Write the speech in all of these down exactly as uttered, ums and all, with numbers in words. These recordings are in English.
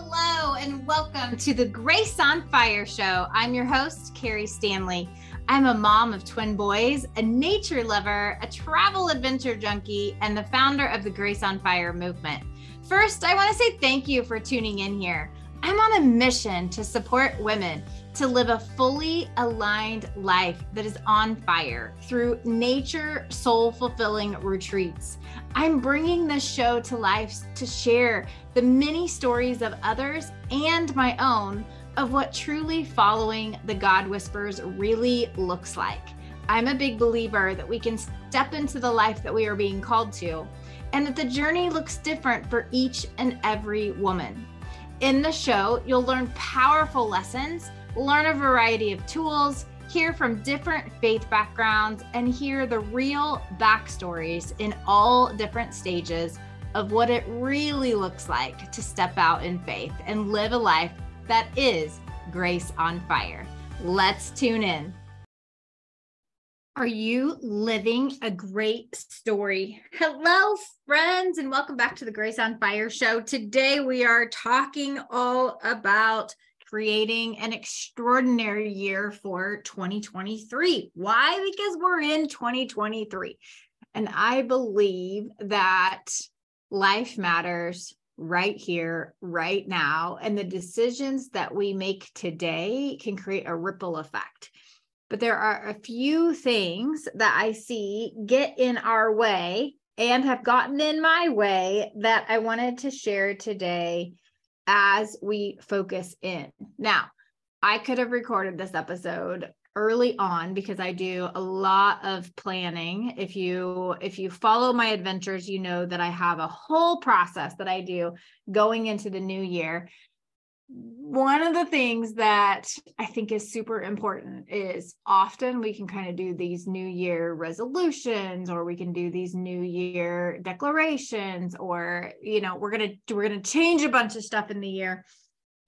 Hello and welcome to the Grace on Fire show. I'm your host, Carrie Stanley. I'm a mom of twin boys, a nature lover, a travel adventure junkie, and the founder of the Grace on Fire movement. First, I want to say thank you for tuning in here. I'm on a mission to support women to live a fully aligned life that is on fire through nature soul fulfilling retreats. I'm bringing this show to life to share the many stories of others and my own of what truly following the God Whispers really looks like. I'm a big believer that we can step into the life that we are being called to, and that the journey looks different for each and every woman. In the show, you'll learn powerful lessons, learn a variety of tools, hear from different faith backgrounds, and hear the real backstories in all different stages of what it really looks like to step out in faith and live a life that is Grace on Fire. Let's tune in. Are you living a great story? Hello, friends, and welcome back to the Grace on Fire show. Today, we are talking all about creating an extraordinary year for twenty twenty-three. Why? Because we're in twenty twenty-three. And I believe that life matters right here, right now. And the decisions that we make today can create a ripple effect. But there are a few things that I see get in our way and have gotten in my way that I wanted to share today as we focus in. Now, I could have recorded this episode early on because I do a lot of planning. If you if you follow my adventures, you know that I have a whole process that I do going into the new year. One of the things that I think is super important is often we can kind of do these new year resolutions, or we can do these new year declarations, or, you know, we're going to, we're going to change a bunch of stuff in the year,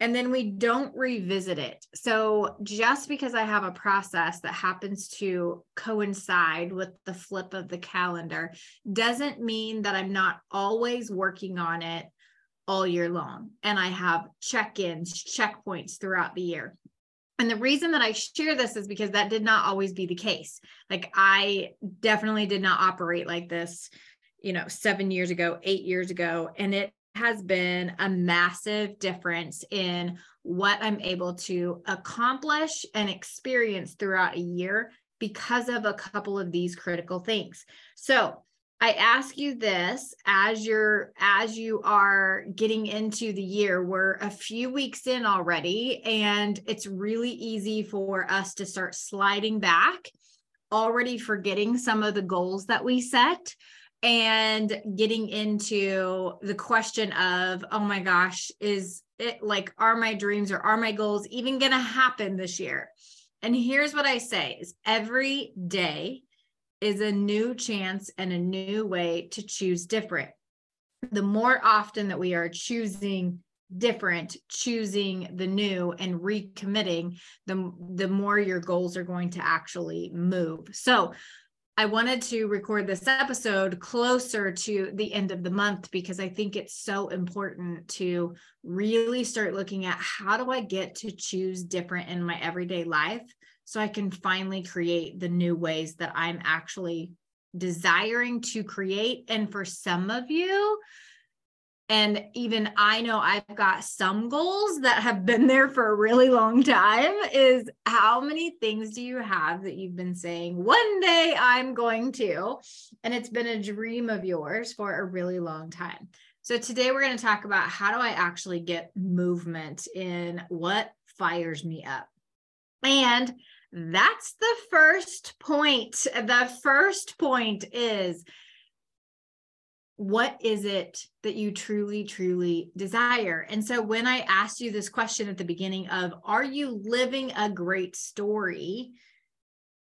and then we don't revisit it. So just because I have a process that happens to coincide with the flip of the calendar doesn't mean that I'm not always working on it all year long. And I have check-ins, checkpoints throughout the year. And the reason that I share this is because that did not always be the case. Like, I definitely did not operate like this, you know, seven years ago, eight years ago. And it has been a massive difference in what I'm able to accomplish and experience throughout a year because of a couple of these critical things. So I ask you this as you're, as you are getting into the year. We're a few weeks in already, and it's really easy for us to start sliding back, already forgetting some of the goals that we set, and getting into the question of, oh my gosh, is it like, are my dreams or are my goals even going to happen this year? And here's what I say is every day is a new chance and a new way to choose different. The more often that we are choosing different, choosing the new and recommitting, the, the more your goals are going to actually move. So I wanted to record this episode closer to the end of the month because I think it's so important to really start looking at how do I get to choose different in my everyday life, so I can finally create the new ways that I'm actually desiring to create. And for some of you, and even I know I've got some goals that have been there for a really long time, is how many things do you have that you've been saying, one day I'm going to, and it's been a dream of yours for a really long time. So today we're going to talk about how do I actually get movement in what fires me up. And that's the first point. The first point is, what is it that you truly, truly desire? And so when I asked you this question at the beginning of, are you living a great story?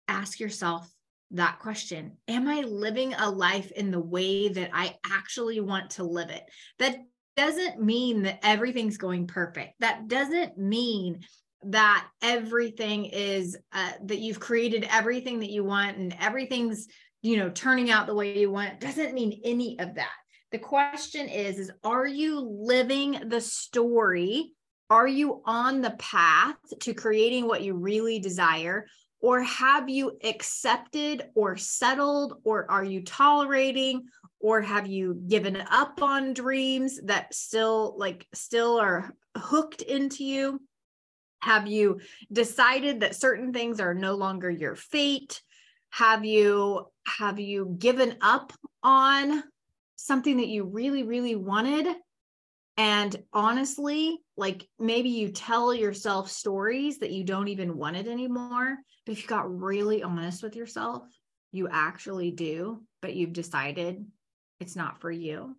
Ask yourself that question. Am I living a life in the way that I actually want to live it? That doesn't mean that everything's going perfect. That doesn't mean that everything is, uh, that you've created everything that you want and everything's, you know, turning out the way you want. It doesn't mean any of that. The question is, is are you living the story? Are you on the path to creating what you really desire? Or have you accepted or settled, or are you tolerating, or have you given up on dreams that still like still are hooked into you? Have you decided that certain things are no longer your fate? Have you have you given up on something that you really, really wanted? And honestly, like maybe you tell yourself stories that you don't even want it anymore. But if you got really honest with yourself, you actually do, but you've decided it's not for you.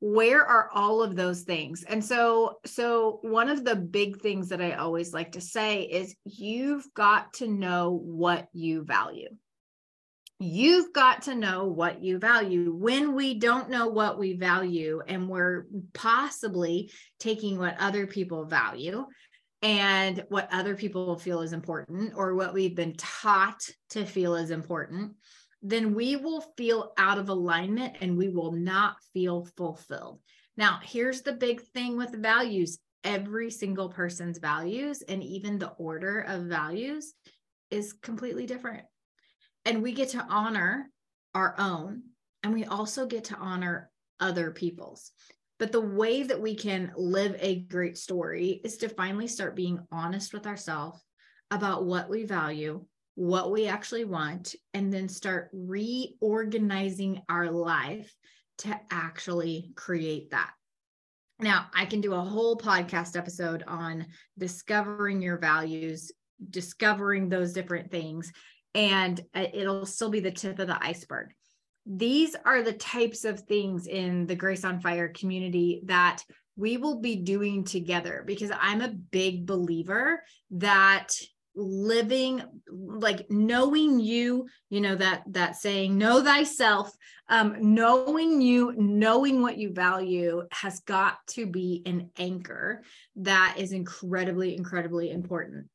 Where are all of those things? And so, so one of the big things that I always like to say is you've got to know what you value. You've got to know what you value. When we don't know what we value and we're possibly taking what other people value and what other people feel is important or what we've been taught to feel is important, then we will feel out of alignment and we will not feel fulfilled. Now, here's the big thing with values. Every single person's values and even the order of values is completely different. And we get to honor our own, and we also get to honor other people's. But the way that we can live a great story is to finally start being honest with ourselves about what we value, what we actually want, and then start reorganizing our life to actually create that. Now, I can do a whole podcast episode on discovering your values, discovering those different things, and it'll still be the tip of the iceberg. These are the types of things in the Grace on Fire community that we will be doing together, because I'm a big believer that living, like knowing you, you know, that, that saying, know thyself, um, knowing you, knowing what you value has got to be an anchor that is incredibly, incredibly important.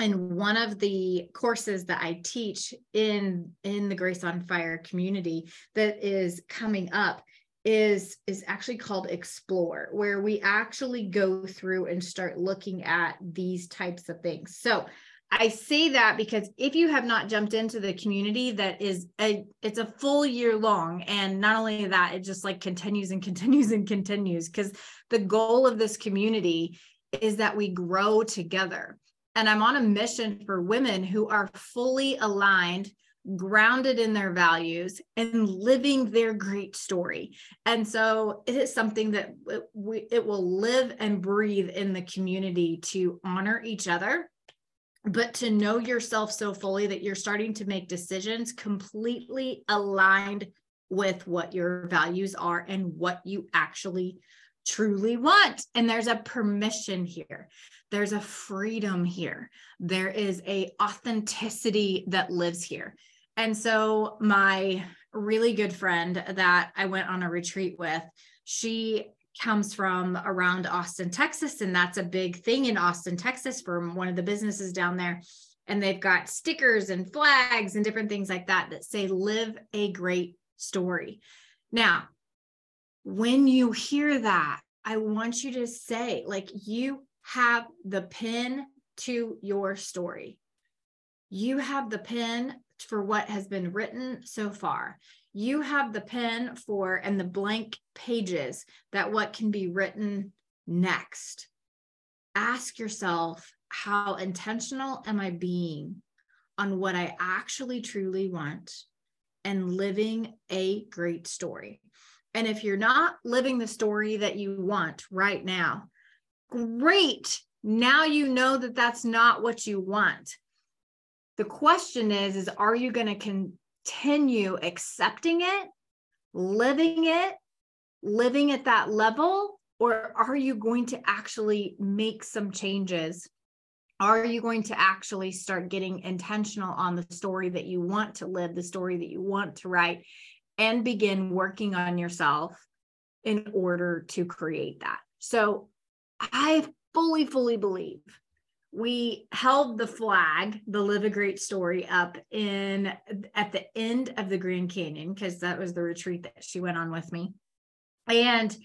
And one of the courses that I teach in, in the Grace on Fire community that is coming up is, is actually called Explore, where we actually go through and start looking at these types of things. So I say that because if you have not jumped into the community, that is a, it's a full year long. And not only that, it just like continues and continues and continues, because the goal of this community is that we grow together. And I'm on a mission for women who are fully aligned, grounded in their values, and living their great story. And so it is something that we, it will live and breathe in the community to honor each other, but to know yourself so fully that you're starting to make decisions completely aligned with what your values are and what you actually truly want. And there's a permission here. There's a freedom here. There is a authenticity that lives here. And so my really good friend that I went on a retreat with, she comes from around Austin, Texas. And that's a big thing in Austin, Texas, from one of the businesses down there. And they've got stickers and flags and different things like that, that say, live a great story. Now, when you hear that, I want you to say, like, you have the pen to your story. You have the pen for what has been written so far. You have the pen for, and the blank pages that what can be written next. Ask yourself, how intentional am I being on what I actually truly want and living a great story? And if you're not living the story that you want right now, great. Now you know that that's not what you want. The question is, is are you going to continue accepting it, living it, living at that level? Or are you going to actually make some changes? Are you going to actually start getting intentional on the story that you want to live, the story that you want to write? And begin working on yourself in order to create that. So I fully, fully believe we held the flag, the Live a Great Story, up in at the end of the Grand Canyon, because that was the retreat that she went on with me. And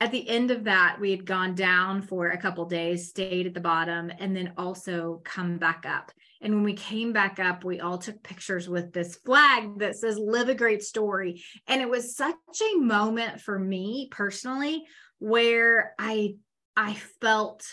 at the end of that, we had gone down for a couple of days, stayed at the bottom, and then also come back up. And when we came back up, we all took pictures with this flag that says "Live a Great Story." And it was such a moment for me personally, where I, I felt,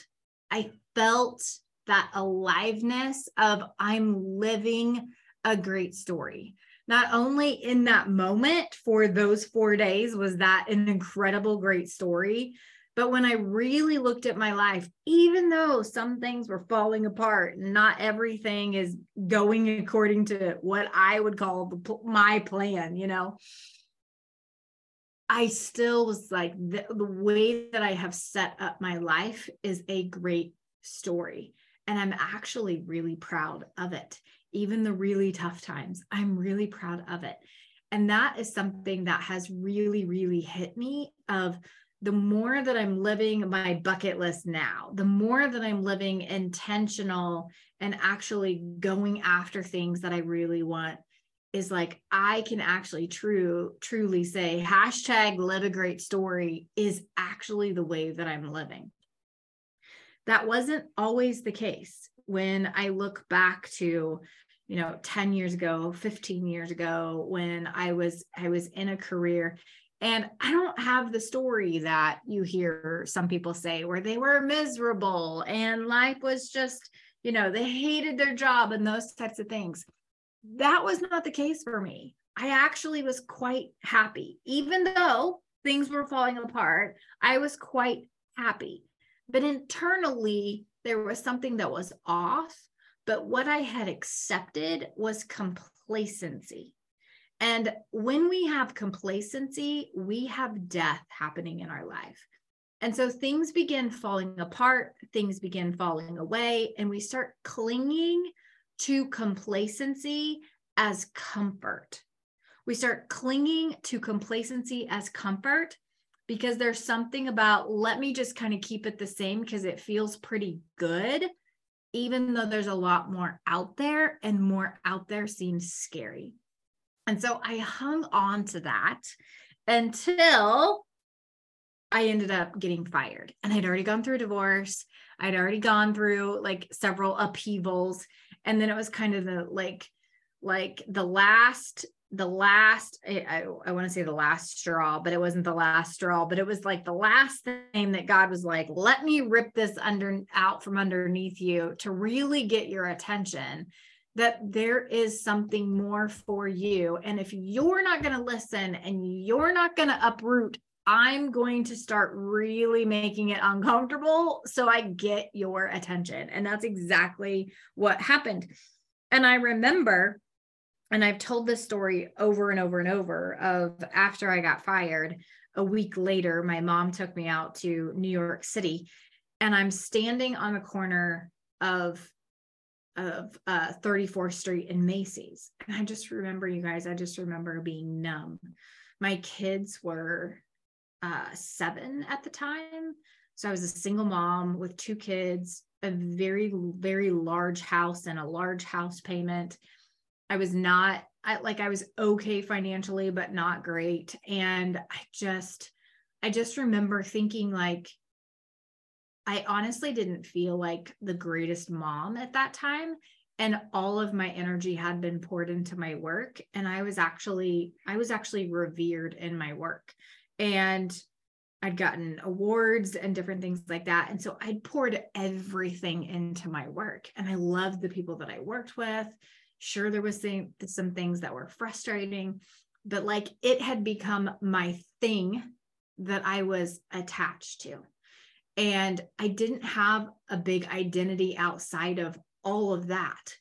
I felt that aliveness of I'm living a great story. Not only in that moment for those four days was that an incredible, great story, but when I really looked at my life, even though some things were falling apart, not everything is going according to what I would call the, my plan, you know, I still was like, the, the way that I have set up my life is a great story. And I'm actually really proud of it. Even the really tough times, I'm really proud of it. And that is something that has really, really hit me of the more that I'm living my bucket list now, the more that I'm living intentional and actually going after things that I really want is like, I can actually true, truly say hashtag live a great story is actually the way that I'm living. That wasn't always the case. When I look back to, you know, ten years ago, fifteen years ago, when I was, I was in a career and I don't have the story that you hear some people say where they were miserable and life was just, you know, they hated their job and those types of things. That was not the case for me. I actually was quite happy, even though things were falling apart. I was quite happy, but internally, there was something that was off, but what I had accepted was complacency. And when we have complacency, we have death happening in our life. And so things begin falling apart, things begin falling away, and we start clinging to complacency as comfort. We start clinging to complacency as comfort because there's something about, let me just kind of keep it the same because it feels pretty good, even though there's a lot more out there and more out there seems scary. And so I hung on to that until I ended up getting fired. And I'd already gone through a divorce. I'd already gone through like several upheavals. And then it was kind of the like, like the last the last, I, I want to say the last straw, but it wasn't the last straw, but it was like the last thing that God was like, let me rip this under out from underneath you to really get your attention that there is something more for you. And if you're not going to listen and you're not going to uproot, I'm going to start really making it uncomfortable so I get your attention. And that's exactly what happened. And I remember, and I've told this story over and over and over of after I got fired, a week later, my mom took me out to New York City and I'm standing on the corner of, of uh, thirty-fourth Street and Macy's. And I just remember, you guys, I just remember being numb. My kids were uh, seven at the time. So I was a single mom with two kids, a very, very large house and a large house payment. I was not, I, like I was okay financially, but not great. And I just, I just remember thinking like, I honestly didn't feel like the greatest mom at that time. And all of my energy had been poured into my work. And I was actually, I was actually revered in my work. And I'd gotten awards and different things like that. And so I'd poured everything into my work. And I loved the people that I worked with. Sure, there was some, some things that were frustrating, but like it had become my thing that I was attached to. And I didn't have a big identity outside of all of that.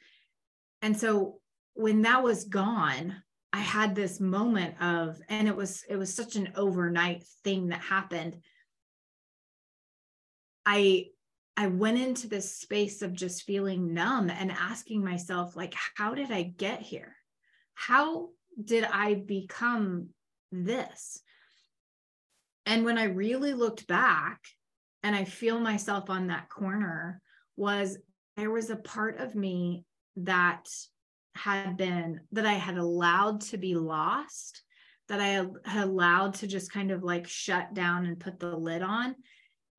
And so when that was gone, I had this moment of, and it was, it was such an overnight thing that happened. I I went into this space of just feeling numb and asking myself, like, how did I get here? How did I become this? And when I really looked back and I feel myself on that corner was there was a part of me that had been, that I had allowed to be lost, that I had allowed to just kind of like shut down and put the lid on.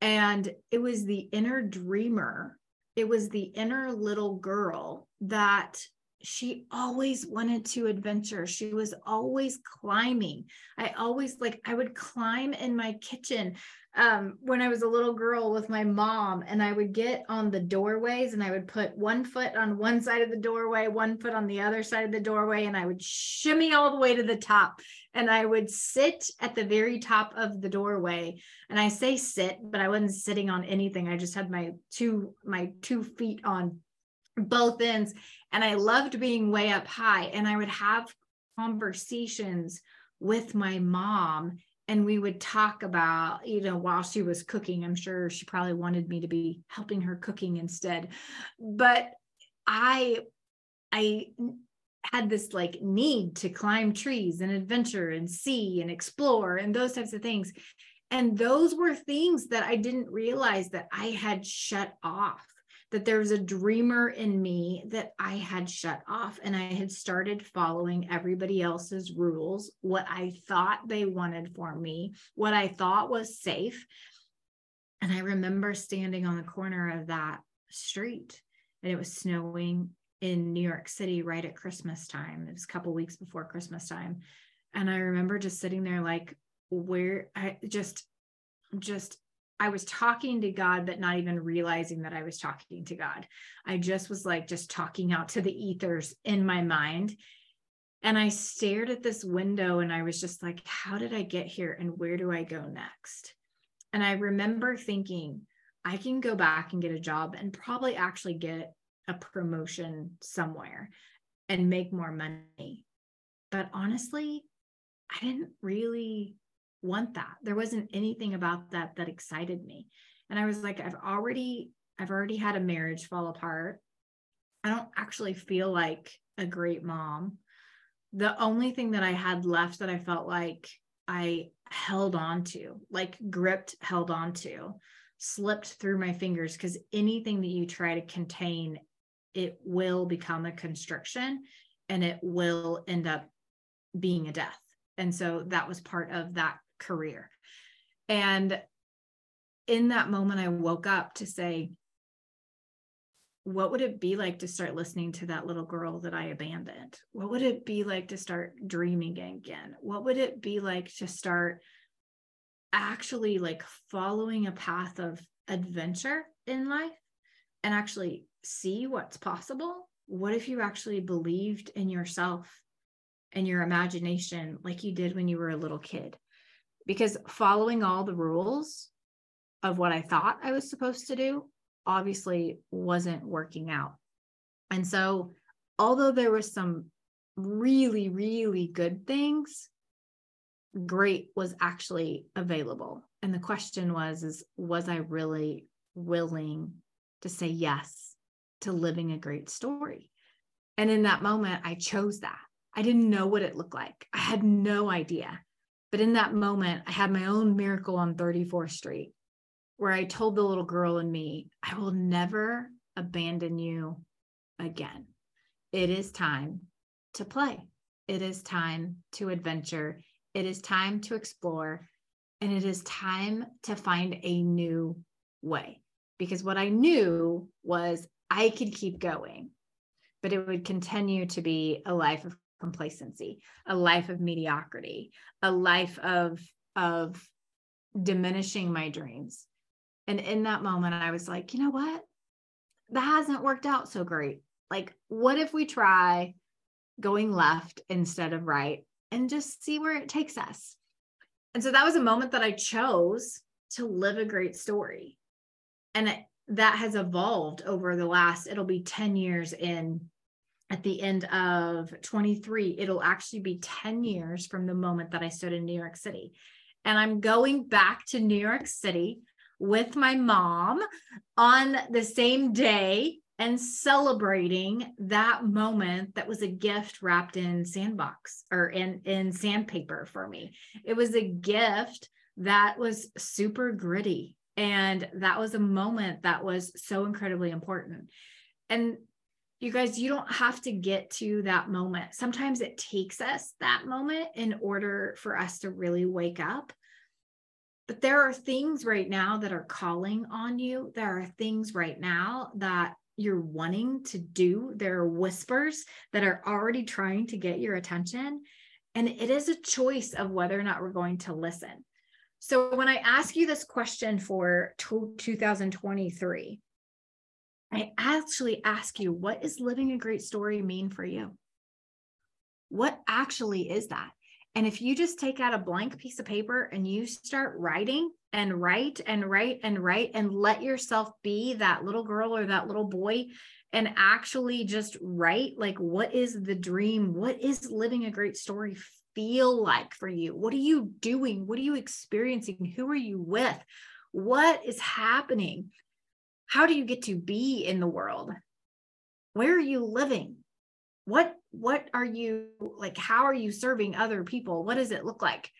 And it was the inner dreamer. It was the inner little girl that she always wanted to adventure. She was always climbing. I always like, I would climb in my kitchen um, when I was a little girl with my mom, and I would get on the doorways and I would put one foot on one side of the doorway, one foot on the other side of the doorway, and I would shimmy all the way to the top. And I would sit at the very top of the doorway. And I say sit, but I wasn't sitting on anything. I just had my two, my two feet on both ends. And I loved being way up high. And I would have conversations with my mom, and we would talk about, you know, while she was cooking. I'm sure she probably wanted me to be helping her cooking instead. But I, I had this like need to climb trees and adventure and see and explore and those types of things. And those were things that I didn't realize that I had shut off, that there was a dreamer in me that I had shut off, and I had started following everybody else's rules, what I thought they wanted for me, what I thought was safe. And I remember standing on the corner of that street, and it was snowing in New York City right at Christmas time. It was a couple of weeks before Christmas time. And I remember just sitting there like, where I just, just, I was talking to God, but not even realizing that I was talking to God. I just was like, just talking out to the ethers in my mind. And I stared at this window and I was just like, how did I get here? And where do I go next? And I remember thinking, I can go back and get a job and probably actually get a promotion somewhere and make more money. But honestly, I didn't really want that. There wasn't anything about that that excited me. And I was like, I've already, I've already had a marriage fall apart. I don't actually feel like a great mom. The only thing that I had left that I felt like I held on to, like gripped, held on to, slipped through my fingers, because anything that you try to contain, it will become a constriction and it will end up being a death. And so that was part of that career. And in that moment, I woke up to say, what would it be like to start listening to that little girl that I abandoned? What would it be like to start dreaming again? What would it be like to start actually like following a path of adventure in life and actually see what's possible? What if you actually believed in yourself and your imagination like you did when you were a little kid? Because following all the rules of what I thought I was supposed to do obviously wasn't working out. And so, although there was some really, really good things, great was actually available. And the question was, is, was I really willing to say yes to living a great story? And in that moment, I chose that. I didn't know what it looked like. I had no idea. But in that moment, I had my own miracle on thirty-fourth street, where I told the little girl in me, I will never abandon you again. It is time to play. It is time to adventure. It is time to explore. And it is time to find a new way. Because what I knew was I could keep going, but it would continue to be a life of complacency, a life of mediocrity, a life of, of diminishing my dreams. And in that moment, I was like, you know what? That hasn't worked out so great. Like, what if we try going left instead of right and just see where it takes us? And so that was a moment that I chose to live a great story. And it, that has evolved over the last, it'll be ten years in. At the end of twenty-three, it'll actually be ten years from the moment that I stood in New York City. And I'm going back to New York City with my mom on the same day and celebrating that moment that was a gift wrapped in sandbox or in, in sandpaper for me. It was a gift that was super gritty. And that was a moment that was so incredibly important. And You guys, you don't have to get to that moment. Sometimes it takes us that moment in order for us to really wake up. But there are things right now that are calling on you. There are things right now that you're wanting to do. There are whispers that are already trying to get your attention. And it is a choice of whether or not we're going to listen. So when I ask you this question for two thousand twenty-three, I actually ask you, what is living a great story mean for you? What actually is that? And if you just take out a blank piece of paper and you start writing and write and write and write and let yourself be that little girl or that little boy and actually just write, like, what is the dream? What is living a great story feel like for you? What are you doing? What are you experiencing? Who are you with? What is happening? How do you get to be in the world? Where are you living? What, what are you, like, how are you serving other people? What does it look like?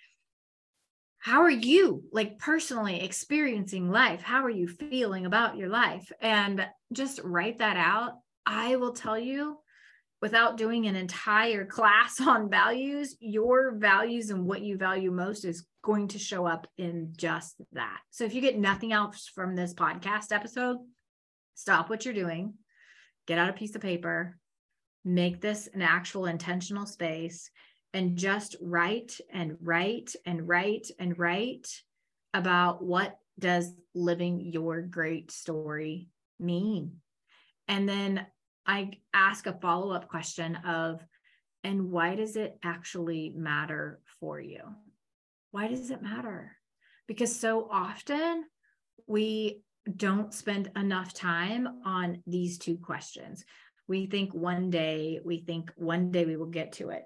How are you, like, personally experiencing life? How are you feeling about your life? And just write that out. I will tell you, without doing an entire class on values, your values and what you value most is going to show up in just that. So if you get nothing else from this podcast episode, stop what you're doing, get out a piece of paper, make this an actual intentional space, and just write and write and write and write about what does living your great story mean. And then I ask a follow-up question of, and why does it actually matter for you? Why does it matter? Because so often we don't spend enough time on these two questions. We think one day, we think one day we will get to it.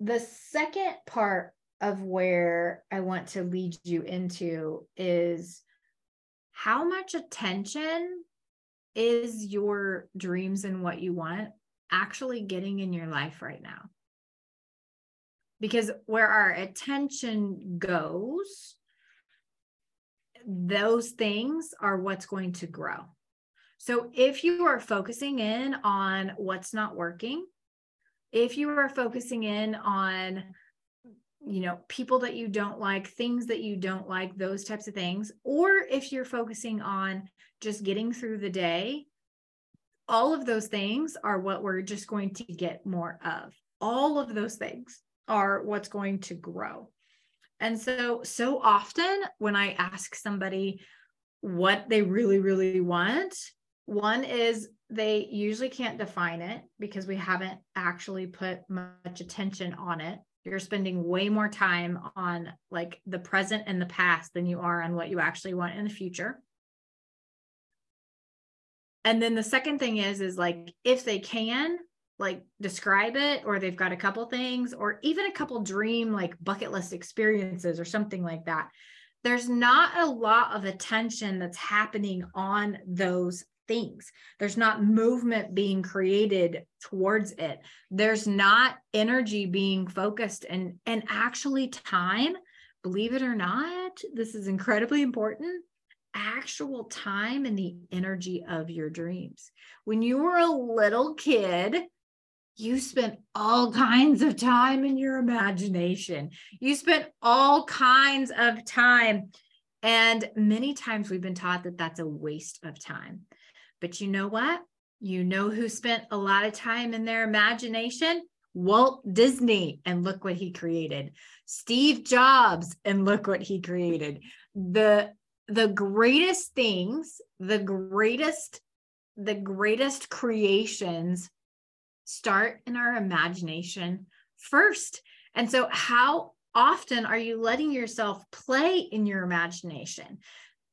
The second part of where I want to lead you into is, how much attention is your dreams and what you want actually getting in your life right now? Because where our attention goes, those things are what's going to grow. So if you are focusing in on what's not working, if you are focusing in on, you know, people that you don't like, things that you don't like, those types of things, or if you're focusing on just getting through the day, all of those things are what we're just going to get more of. All of those things are what's going to grow. And so, so often when I ask somebody what they really, really want, one is they usually can't define it because we haven't actually put much attention on it. You're spending way more time on, like, the present and the past than you are on what you actually want in the future. And then the second thing is, is like, if they can, like, describe it, or they've got a couple things, or even a couple dream, like, bucket list experiences or something like that. There's not a lot of attention that's happening on those things. There's not movement being created towards it. There's not energy being focused and, and actually time, believe it or not, this is incredibly important, actual time and the energy of your dreams. When you were a little kid, you spent all kinds of time in your imagination. You spent all kinds of time. And many times we've been taught that that's a waste of time. But you know what? You know who spent a lot of time in their imagination? Walt Disney, and look what he created. Steve Jobs, and look what he created. The, the greatest things, the greatest, the greatest creations start in our imagination first. And so how often are you letting yourself play in your imagination?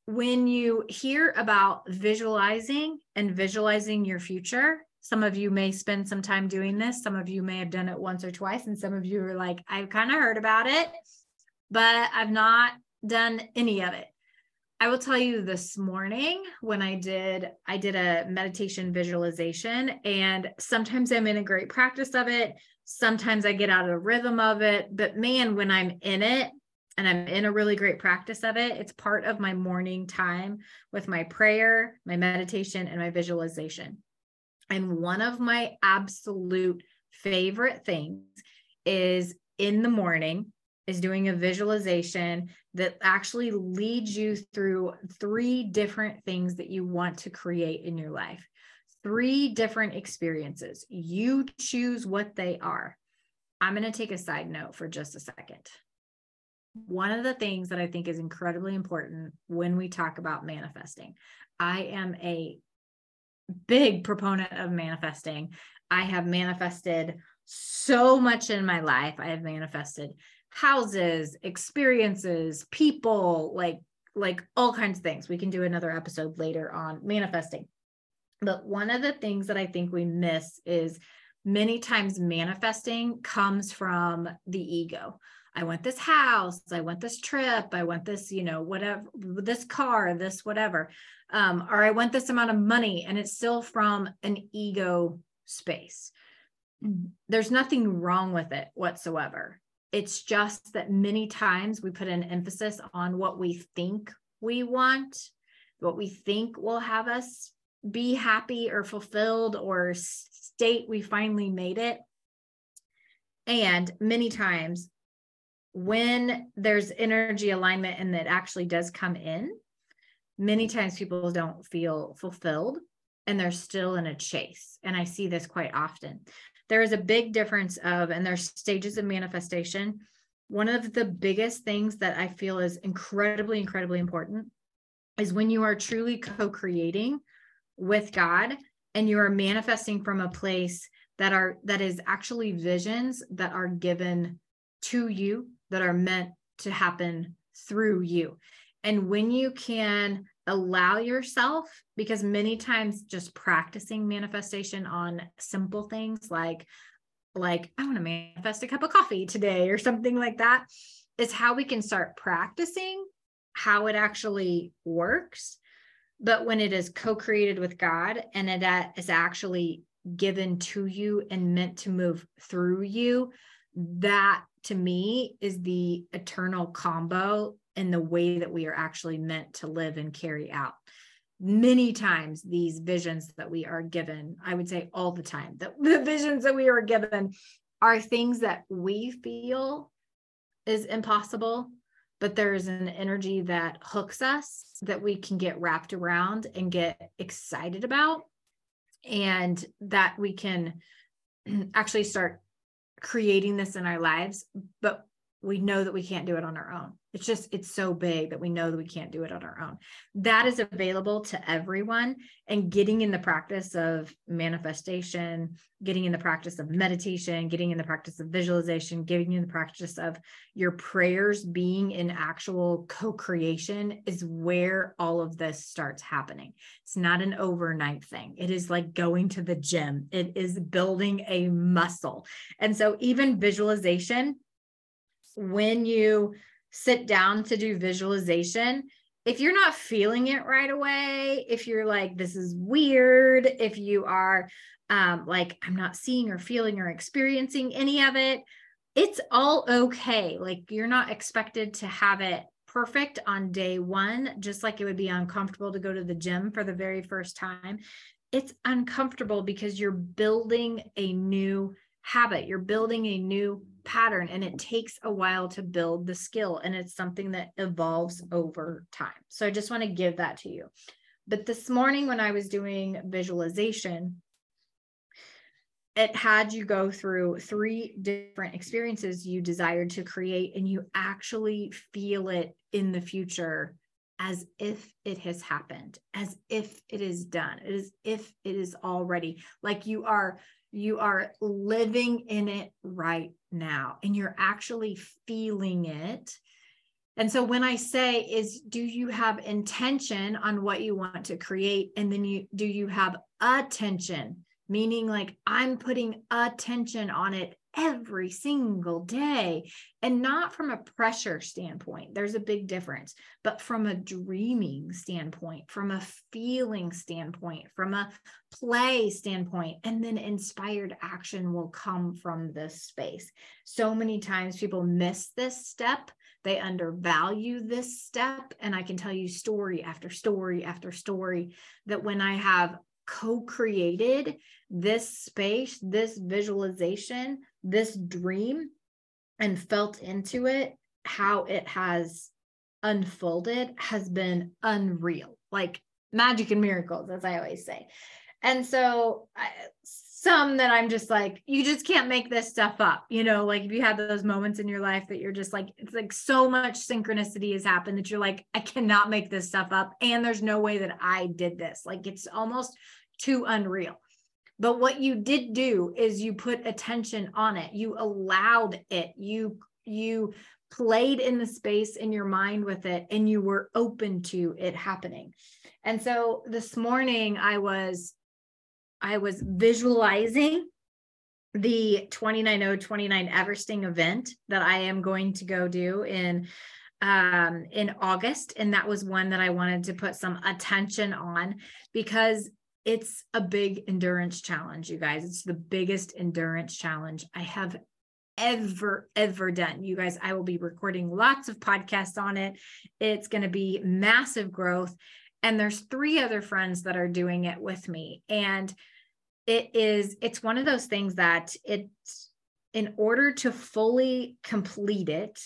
When you hear about visualizing and visualizing your future, some of you may spend some time doing this. Some of you may have done it once or twice. And some of you are like, I've kind of heard about it, but I've not done any of it. I will tell you, this morning when I did, I did a meditation visualization, and sometimes I'm in a great practice of it. Sometimes I get out of the rhythm of it, but man, when I'm in it, and I'm in a really great practice of it, it's part of my morning time with my prayer, my meditation, and my visualization. And one of my absolute favorite things is in the morning is doing a visualization that actually leads you through three different things that you want to create in your life, three different experiences. You choose what they are. I'm going to take a side note for just a second. One of the things that I think is incredibly important when we talk about manifesting, I am a big proponent of manifesting. I have manifested so much in my life. I have manifested houses, experiences, people, like, like all kinds of things. We can do another episode later on manifesting. But one of the things that I think we miss is many times manifesting comes from the ego. I want this house. I want this trip. I want this, you know, whatever, this car, this, whatever. Um, or I want this amount of money. And it's still from an ego space. There's nothing wrong with it whatsoever. It's just that many times we put an emphasis on what we think we want, what we think will have us be happy or fulfilled or state we finally made it. And many times, when there's energy alignment and that actually does come in, many times people don't feel fulfilled and they're still in a chase. And I see this quite often. There is a big difference of, and there's stages of manifestation. One of the biggest things that I feel is incredibly, incredibly important is when you are truly co-creating with God and you are manifesting from a place that are, that is actually visions that are given to you, that are meant to happen through you. And when you can allow yourself, because many times just practicing manifestation on simple things like, like I want to manifest a cup of coffee today or something like that, is how we can start practicing how it actually works. But when it is co-created with God and it is actually given to you and meant to move through you, that to me is the eternal combo in the way that we are actually meant to live and carry out. Many times these visions that we are given, I would say all the time, that the visions that we are given are things that we feel is impossible, but there is an energy that hooks us that we can get wrapped around and get excited about, and that we can actually start creating this in our lives, but we know that we can't do it on our own. It's just, it's so big that we know that we can't do it on our own. That is available to everyone, and getting in the practice of manifestation, getting in the practice of meditation, getting in the practice of visualization, getting in the practice of your prayers being in actual co-creation is where all of this starts happening. It's not an overnight thing. It is like going to the gym. It is building a muscle. And so even visualization, when you sit down to do visualization, if you're not feeling it right away, if you're like, this is weird, if you are um, like, I'm not seeing or feeling or experiencing any of it, it's all okay. Like, you're not expected to have it perfect on day one, just like it would be uncomfortable to go to the gym for the very first time. It's uncomfortable because you're building a new habit. You're building a new pattern, and it takes a while to build the skill, and it's something that evolves over time. So I just want to give that to you. But this morning when I was doing visualization, it had you go through three different experiences you desired to create, and you actually feel it in the future as if it has happened, as if it is done, as if it is already, like you are You are living in it right now, and you're actually feeling it. And so when I say is, do you have intention on what you want to create? And then you, do you have attention? Meaning, like, I'm putting attention on it every single day, and not from a pressure standpoint. There's a big difference, but from a dreaming standpoint, from a feeling standpoint, from a play standpoint, and then inspired action will come from this space. So many times people miss this step. They undervalue this step. And I can tell you story after story after story that when I have co-created this space, this visualization, this dream, and felt into it, how it has unfolded has been unreal, like magic and miracles, as I always say. And so I, some that I'm just like, you just can't make this stuff up. You know, like if you have those moments in your life that you're just like, it's like so much synchronicity has happened that you're like, I cannot make this stuff up. And there's no way that I did this. Like it's almost too unreal. But what you did do is you put attention on it. You allowed it. You, you played in the space in your mind with it, and you were open to it happening. And so this morning I was I was visualizing the two nine oh two nine Everesting event that I am going to go do in, um, in August. And that was one that I wanted to put some attention on because it's a big endurance challenge, you guys. It's the biggest endurance challenge I have ever, ever done. You guys, I will be recording lots of podcasts on it. It's going to be massive growth. And there's three other friends that are doing it with me. And it is, it's one of those things that it's, in order to fully complete it,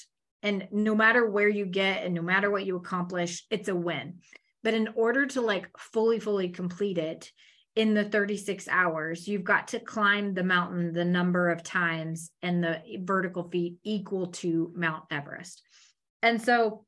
and no matter where you get and no matter what you accomplish, it's a win. But in order to like fully, fully complete it in the thirty-six hours, you've got to climb the mountain the number of times and the vertical feet equal to Mount Everest. And so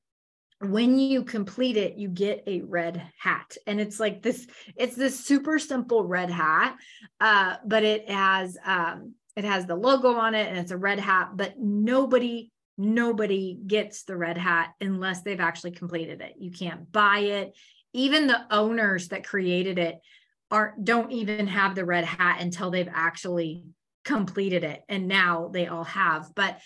when you complete it, you get a red hat. And it's like this, it's this super simple red hat, uh, but it has, um, it has the logo on it and it's a red hat, but nobody, nobody gets the red hat unless they've actually completed it. You can't buy it. Even the owners that created it aren't, don't even have the red hat until they've actually completed it. And now they all have, but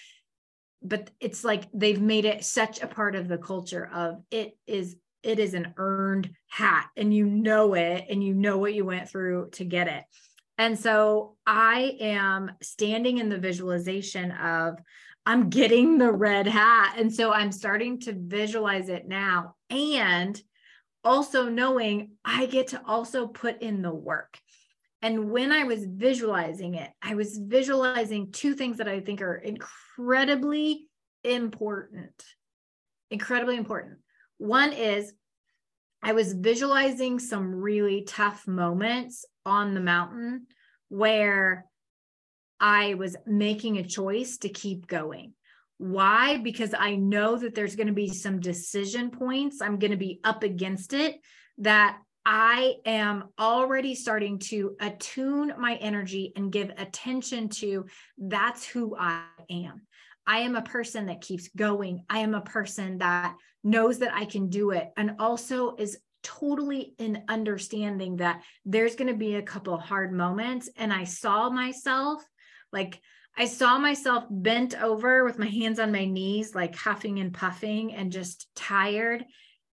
But it's like they've made it such a part of the culture of it is it is an earned hat, and you know it, and you know what you went through to get it. And so I am standing in the visualization of I'm getting the red hat. And so I'm starting to visualize it now. And also knowing I get to also put in the work. And when I was visualizing it, I was visualizing two things that I think are incredibly important, incredibly important. One is I was visualizing some really tough moments on the mountain where I was making a choice to keep going. Why? Because I know that there's going to be some decision points. I'm going to be up against it that I am already starting to attune my energy and give attention to that's who I am. I am a person that keeps going. I am a person that knows that I can do it, and also is totally in understanding that there's going to be a couple of hard moments. And I saw myself, like I saw myself bent over with my hands on my knees, like huffing and puffing and just tired.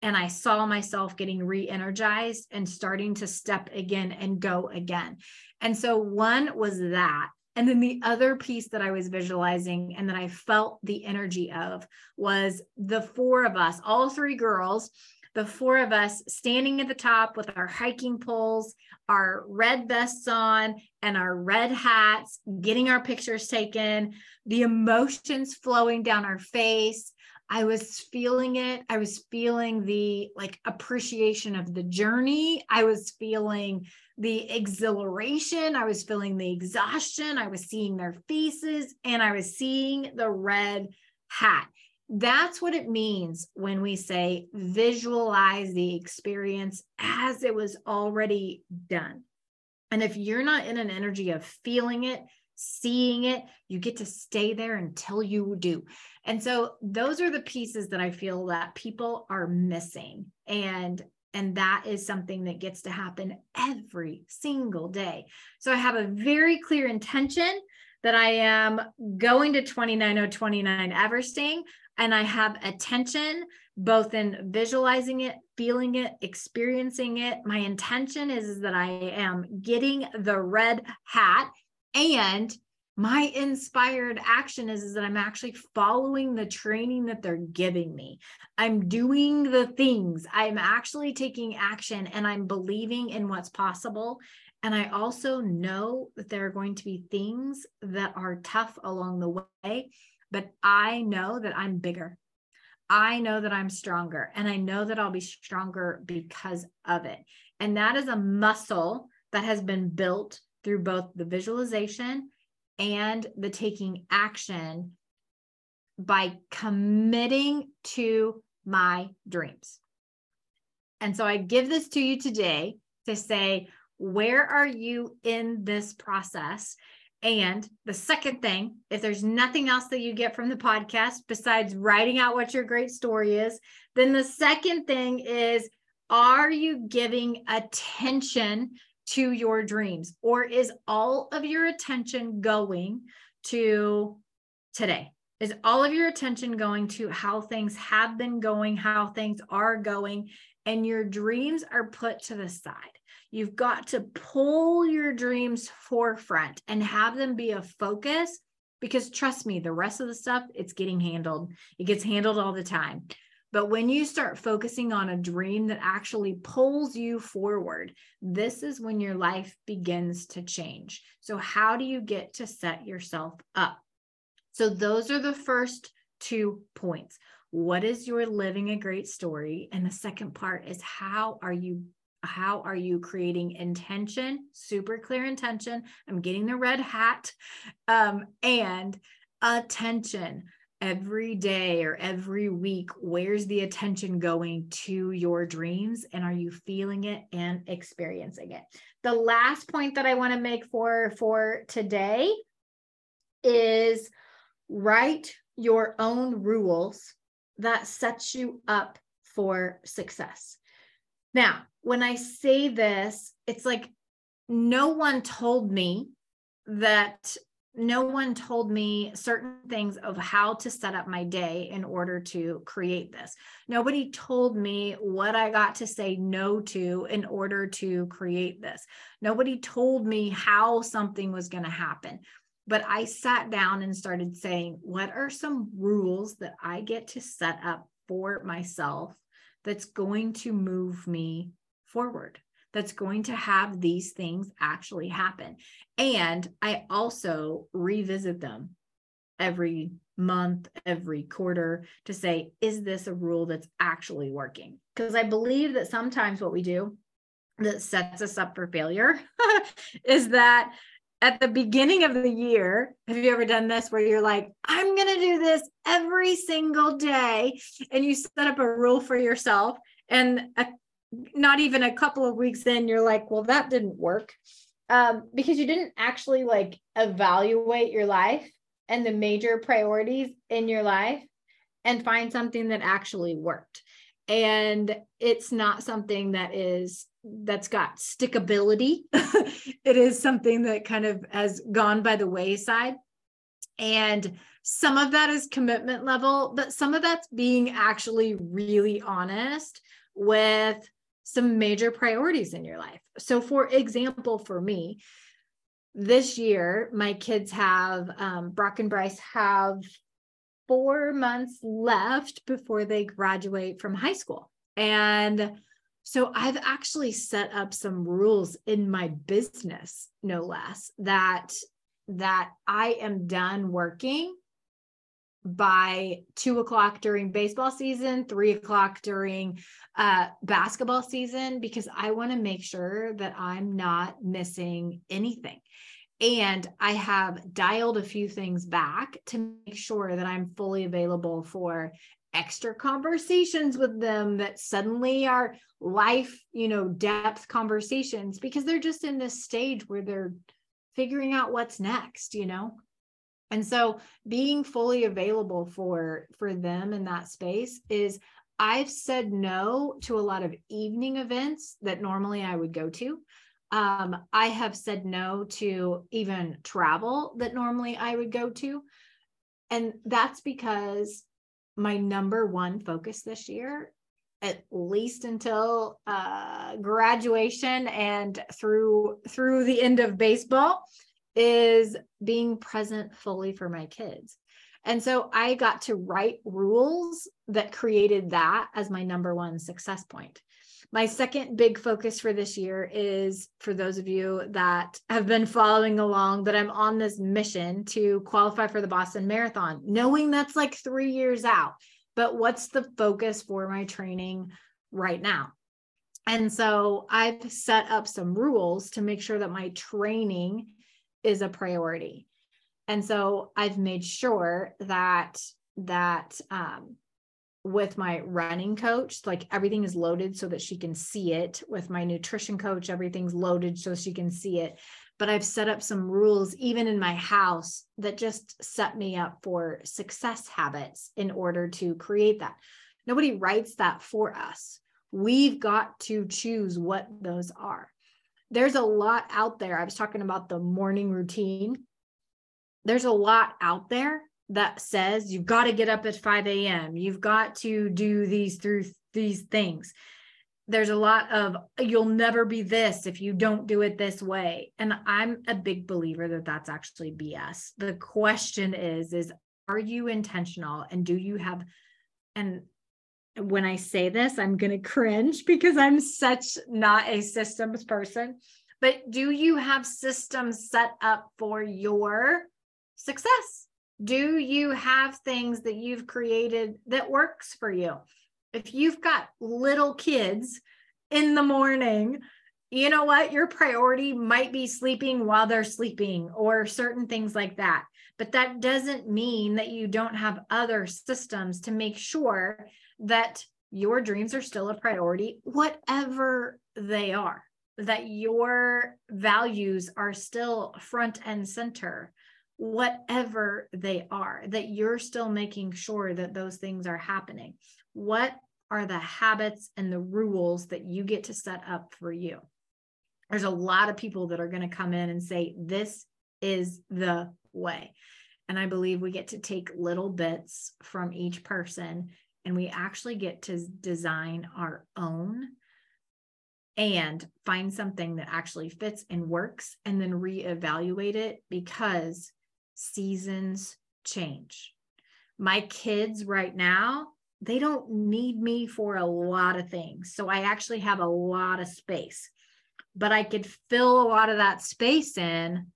And I saw myself getting re-energized and starting to step again and go again. And so one was that. And then the other piece that I was visualizing and that I felt the energy of was the four of us, all three girls, the four of us standing at the top with our hiking poles, our red vests on, and our red hats, getting our pictures taken, the emotions flowing down our face. I was feeling it. I was feeling the like appreciation of the journey. I was feeling the exhilaration. I was feeling the exhaustion. I was seeing their faces, and I was seeing the red hat. That's what it means when we say visualize the experience as it was already done. And if you're not in an energy of feeling it, seeing it, you get to stay there until you do. And so those are the pieces that I feel that people are missing. And, and that is something that gets to happen every single day. So I have a very clear intention that I am going to two nine oh two nine Everesting, and I have attention both in visualizing it, feeling it, experiencing it. My intention is, is that I am getting the red hat and my inspired action is, is that I'm actually following the training that they're giving me. I'm doing the things. I'm actually taking action and I'm believing in what's possible. And I also know that there are going to be things that are tough along the way, but I know that I'm bigger. I know that I'm stronger, and I know that I'll be stronger because of it. And that is a muscle that has been built through both the visualization and the taking action by committing to my dreams. And so I give this to you today to say, where are you in this process? And the second thing, if there's nothing else that you get from the podcast besides writing out what your great story is, then the second thing is, are you giving attention to your dreams? Or is all of your attention going to today? Is all of your attention going to how things have been going, how things are going, and your dreams are put to the side? You've got to pull your dreams forefront and have them be a focus, because trust me, the rest of the stuff, it's getting handled. It gets handled all the time. But when you start focusing on a dream that actually pulls you forward, this is when your life begins to change. So how do you get to set yourself up? So those are the first two points. What is your living a great story? And the second part is, how are you How are you creating intention, super clear intention? I'm getting the red hat um, and attention every day or every week. Where's the attention going to your dreams? And are you feeling it and experiencing it? The last point that I want to make for, for today is, write your own rules that sets you up for success. Now, when I say this, it's like, no one told me that, no one told me certain things of how to set up my day in order to create this. Nobody told me what I got to say no to in order to create this. Nobody told me how something was going to happen. But I sat down and started saying, what are some rules that I get to set up for myself that's going to move me forward, that's going to have these things actually happen? And I also revisit them every month, every quarter, to say, is this a rule that's actually working? Because I believe that sometimes what we do that sets us up for failure is that at the beginning of the year, have you ever done this where you're like, I'm going to do this every single day, and you set up a rule for yourself, and a, not even a couple of weeks in, you're like, well, that didn't work, um, because you didn't actually like evaluate your life and the major priorities in your life and find something that actually worked. And it's not something that is that's got stickability. It is something that kind of has gone by the wayside. And some of that is commitment level, but some of that's being actually really honest with some major priorities in your life. So for example, for me, this year, my kids have, um, Brock and Bryce have four months left before they graduate from high school. And so I've actually set up some rules in my business, no less, that, that I am done working by two o'clock during baseball season, three o'clock during uh, basketball season, because I want to make sure that I'm not missing anything. And I have dialed a few things back to make sure that I'm fully available for extra conversations with them that suddenly are life, you know, depth conversations, because they're just in this stage where they're figuring out what's next, you know? And so being fully available for, for them in that space is, I've said no to a lot of evening events that normally I would go to. Um, I have said no to even travel that normally I would go to. And that's because my number one focus this year, at least until uh, graduation and through through the end of baseball, is being present fully for my kids. And so I got to write rules that created that as my number one success point. My second big focus for this year is, for those of you that have been following along, that I'm on this mission to qualify for the Boston Marathon, knowing that's like three years out, but what's the focus for my training right now? And so I've set up some rules to make sure that my training is a priority. And so I've made sure that, that, um, with my running coach, like everything is loaded so that she can see it. With my nutrition coach, everything's loaded so she can see it. But I've set up some rules, even in my house, that just set me up for success habits in order to create that. Nobody writes that for us. We've got to choose what those are. There's a lot out there. I was talking about the morning routine. There's a lot out there that says you've got to get up at five a.m. You've got to do these through these things. There's a lot of, you'll never be this if you don't do it this way. And I'm a big believer that that's actually B S. The question is, is, are you intentional? And do you have, and when I say this, I'm going to cringe because I'm such not a systems person, but do you have systems set up for your success? Do you have things that you've created that works for you? If you've got little kids in the morning, you know what? Your priority might be sleeping while they're sleeping or certain things like that. But that doesn't mean that you don't have other systems to make sure that your dreams are still a priority, whatever they are, that your values are still front and center, whatever they are, that you're still making sure that those things are happening. What are the habits and the rules that you get to set up for you? There's a lot of people that are going to come in and say, this is the way. And I believe we get to take little bits from each person and we actually get to design our own and find something that actually fits and works and then reevaluate it, because seasons change. My kids right now, they don't need me for a lot of things. So I actually have a lot of space, but I could fill a lot of that space in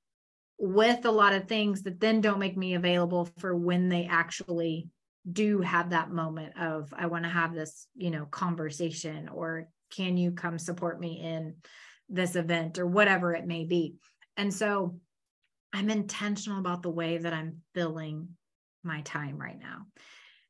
with a lot of things that then don't make me available for when they actually do have that moment of, I want to have this, you know, conversation, or can you come support me in this event, or whatever it may be. And so I'm intentional about the way that I'm filling my time right now.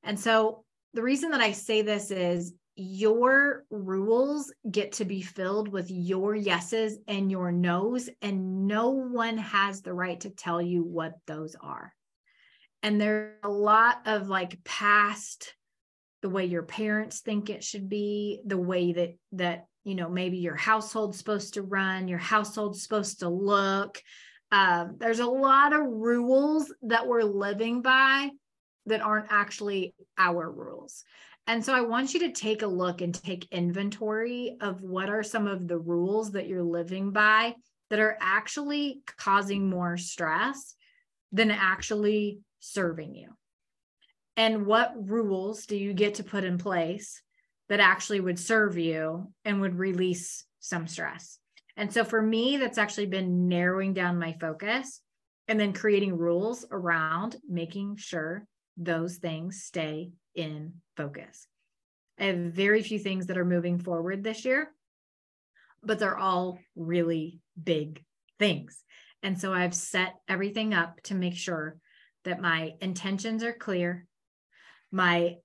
And so the reason that I say this is your rules get to be filled with your yeses and your nos, and no one has the right to tell you what those are. And there's a lot of like past, the way your parents think it should be, the way that, that, you know, maybe your household's supposed to run, your household's supposed to look. Um, there's a lot of rules that we're living by that aren't actually our rules. And so I want you to take a look and take inventory of what are some of the rules that you're living by that are actually causing more stress than actually serving you. And what rules do you get to put in place that actually would serve you and would release some stress? And so for me, that's actually been narrowing down my focus and then creating rules around making sure those things stay in focus. I have very few things that are moving forward this year, but they're all really big things. And so I've set everything up to make sure that my intentions are clear. My,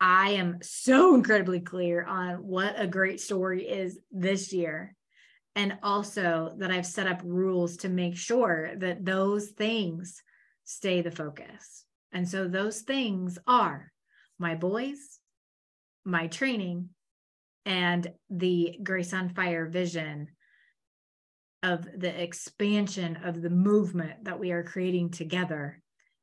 I am so incredibly clear on what a great story is this year. And also that I've set up rules to make sure that those things stay the focus. And so those things are my boys, my training, and the Grace on Fire vision of the expansion of the movement that we are creating together.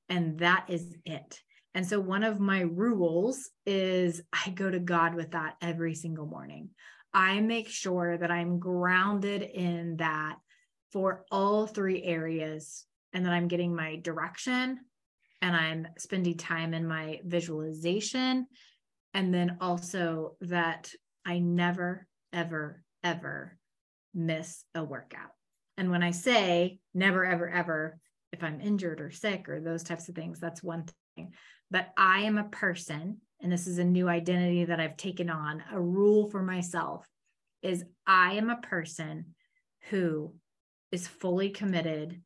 And that is it. And so one of my rules is I go to God with that every single morning. I make sure that I'm grounded in that for all three areas. And then I'm getting my direction and I'm spending time in my visualization. And then also that I never, ever, ever miss a workout. And when I say never, ever, ever, if I'm injured or sick or those types of things, that's one thing. But I am a person, and this is a new identity that I've taken on, a rule for myself is I am a person who is fully committed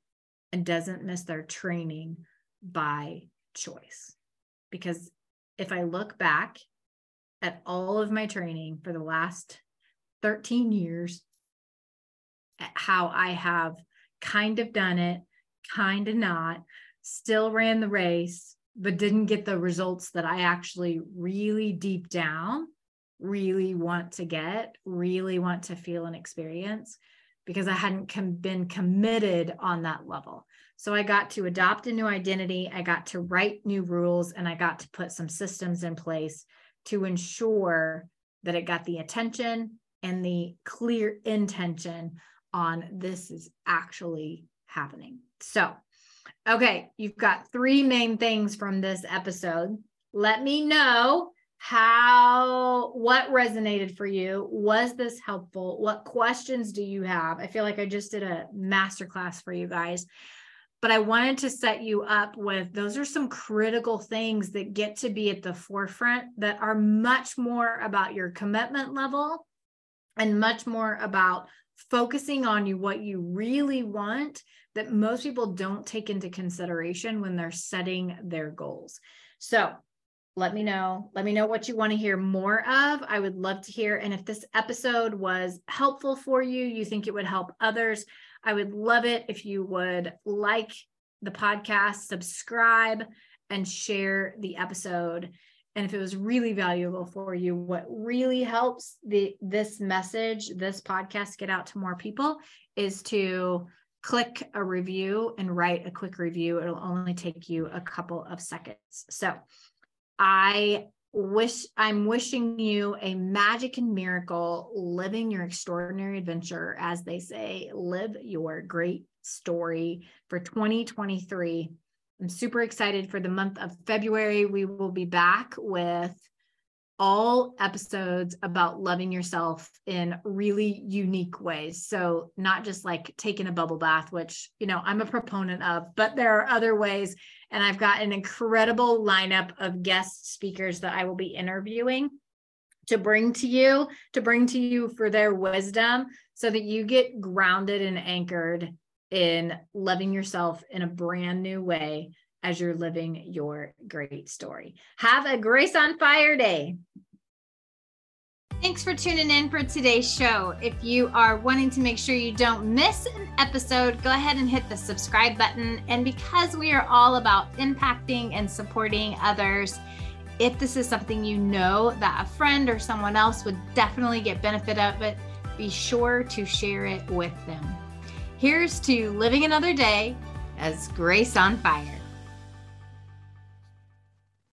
and doesn't miss their training by choice. Because if I look back at all of my training for the last thirteen years, at how I have kind of done it, kind of not, still ran the race, but didn't get the results that I actually really deep down really want to get, really want to feel and experience, because I hadn't com- been committed on that level. So I got to adopt a new identity, I got to write new rules, and I got to put some systems in place to ensure that it got the attention and the clear intention on this is actually happening. So, okay, you've got three main things from this episode. Let me know how, what resonated for you. Was this helpful? What questions do you have? I feel like I just did a masterclass for you guys, but I wanted to set you up with, those are some critical things that get to be at the forefront that are much more about your commitment level and much more about focusing on you, what you really want, that most people don't take into consideration when they're setting their goals. So let me know. Let me know what you want to hear more of. I would love to hear. And if this episode was helpful for you, you think it would help others, I would love it if you would like the podcast, subscribe, and share the episode. And if it was really valuable for you, what really helps the this message, this podcast get out to more people is to click a review and write a quick review. It'll only take you a couple of seconds. So I wish I'm wishing you a magic and miracle, living your extraordinary adventure, as they say, live your great story for twenty twenty-three. I'm super excited for the month of February. We will be back with all episodes about loving yourself in really unique ways. So not just like taking a bubble bath, which, you know, I'm a proponent of, but there are other ways. And I've got an incredible lineup of guest speakers that I will be interviewing to bring to you, to bring to you for their wisdom so that you get grounded and anchored in loving yourself in a brand new way as you're living your great story. Have a Grace on Fire day. Thanks for tuning in for today's show. If you are wanting to make sure you don't miss an episode, go ahead and hit the subscribe button. And because we are all about impacting and supporting others, if this is something you know that a friend or someone else would definitely get benefit of it, be sure to share it with them. Here's to living another day as Grace on Fire.